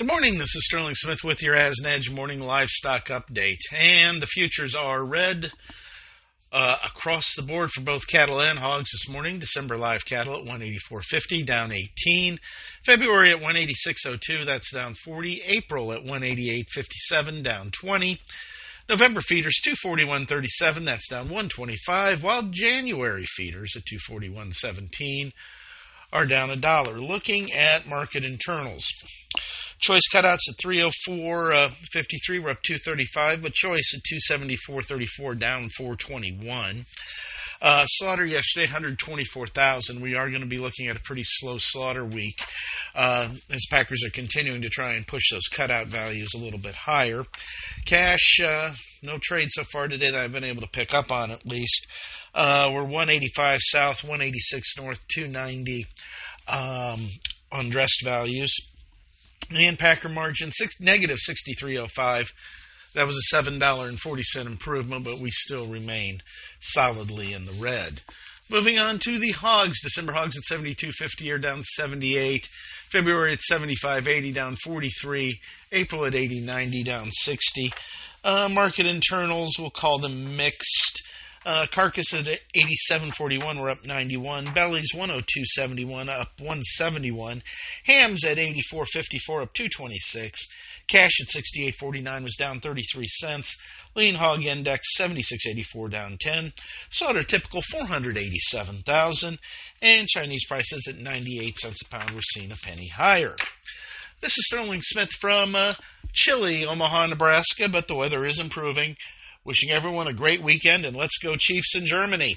Good morning, this is Sterling Smith with your As an Edge morning livestock update. And the futures are red across the board for both cattle and hogs this morning. December live cattle at 184.50, down 18. February at 186.02, that's down 40. April at 188.57, down 20. November feeders 241.37, that's down 125. While January feeders at 241.17 are down $1. Looking at market internals. Choice cutouts at 304.53 were up 235, but choice at 274.34 down 421. Slaughter yesterday 124,000. We are going to be looking at a pretty slow slaughter week as packers are continuing to try and push those cutout values a little bit higher. Cash, no trade so far today that I've been able to pick up on at least. We're 185 south, 186 north, 290 on dressed values. And packer margin, negative -63.05. That was a $7.40 improvement, but we still remain solidly in the red. Moving on to the hogs. December hogs at 72.50 are down 78. February at 75.80, down 43. April at 80.90, down 60. Market internals, we'll call them mixed. Carcasses at 87.41 were up 91. Bellies 102.71 up 171. Hams at 84.54 up 226. Cash at 68.49 was down 33 cents. Lean hog index 76.84 down 10. Slaughter typical 487,000, and Chinese prices at 98 cents a pound were seen a penny higher. This is Sterling Smith from chilly Omaha, Nebraska, but the weather is improving. Wishing everyone a great weekend, and let's go Chiefs in Germany.